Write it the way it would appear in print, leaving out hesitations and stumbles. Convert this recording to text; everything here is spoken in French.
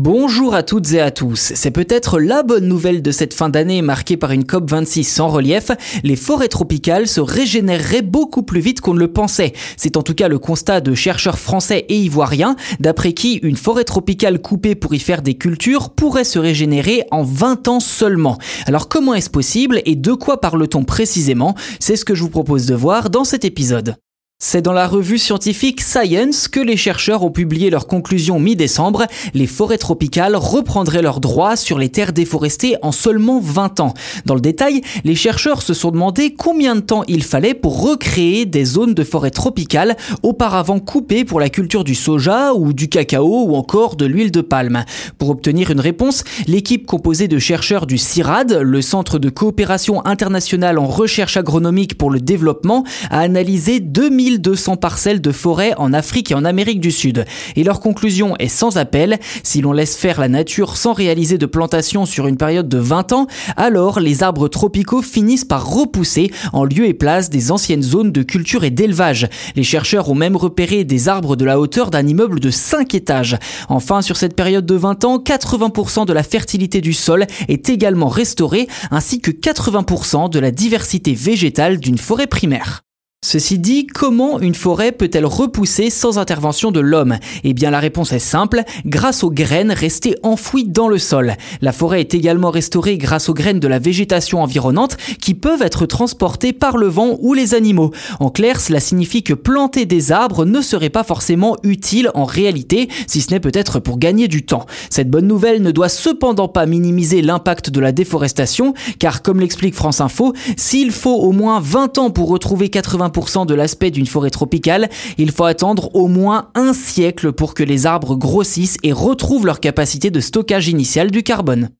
Bonjour à toutes et à tous. C'est peut-être la bonne nouvelle de cette fin d'année marquée par une COP26 sans relief. Les forêts tropicales se régénéreraient beaucoup plus vite qu'on ne le pensait. C'est en tout cas le constat de chercheurs français et ivoiriens, d'après qui une forêt tropicale coupée pour y faire des cultures pourrait se régénérer en 20 ans seulement. Alors comment est-ce possible et de quoi parle-t-on précisément? C'est ce que je vous propose de voir dans cet épisode. C'est dans la revue scientifique Science que les chercheurs ont publié leurs conclusions mi-décembre. Les forêts tropicales reprendraient leurs droits sur les terres déforestées en seulement 20 ans. Dans le détail, les chercheurs se sont demandé combien de temps il fallait pour recréer des zones de forêts tropicales auparavant coupées pour la culture du soja ou du cacao ou encore de l'huile de palme. Pour obtenir une réponse, l'équipe composée de chercheurs du CIRAD, le Centre de coopération internationale en recherche agronomique pour le développement, a analysé 200 parcelles de forêt en Afrique et en Amérique du Sud. Et leur conclusion est sans appel. Si l'on laisse faire la nature sans réaliser de plantations sur une période de 20 ans, alors les arbres tropicaux finissent par repousser en lieu et place des anciennes zones de culture et d'élevage. Les chercheurs ont même repéré des arbres de la hauteur d'un immeuble de 5 étages. Enfin, sur cette période de 20 ans, 80% de la fertilité du sol est également restaurée, ainsi que 80% de la diversité végétale d'une forêt primaire. Ceci dit, comment une forêt peut-elle repousser sans intervention de l'homme? Eh bien la réponse est simple, grâce aux graines restées enfouies dans le sol. La forêt est également restaurée grâce aux graines de la végétation environnante qui peuvent être transportées par le vent ou les animaux. En clair, cela signifie que planter des arbres ne serait pas forcément utile en réalité, si ce n'est peut-être pour gagner du temps. Cette bonne nouvelle ne doit cependant pas minimiser l'impact de la déforestation, car comme l'explique France Info, s'il faut au moins 20 ans pour retrouver 80% de l'aspect d'une forêt tropicale, il faut attendre au moins un siècle pour que les arbres grossissent et retrouvent leur capacité de stockage initiale du carbone.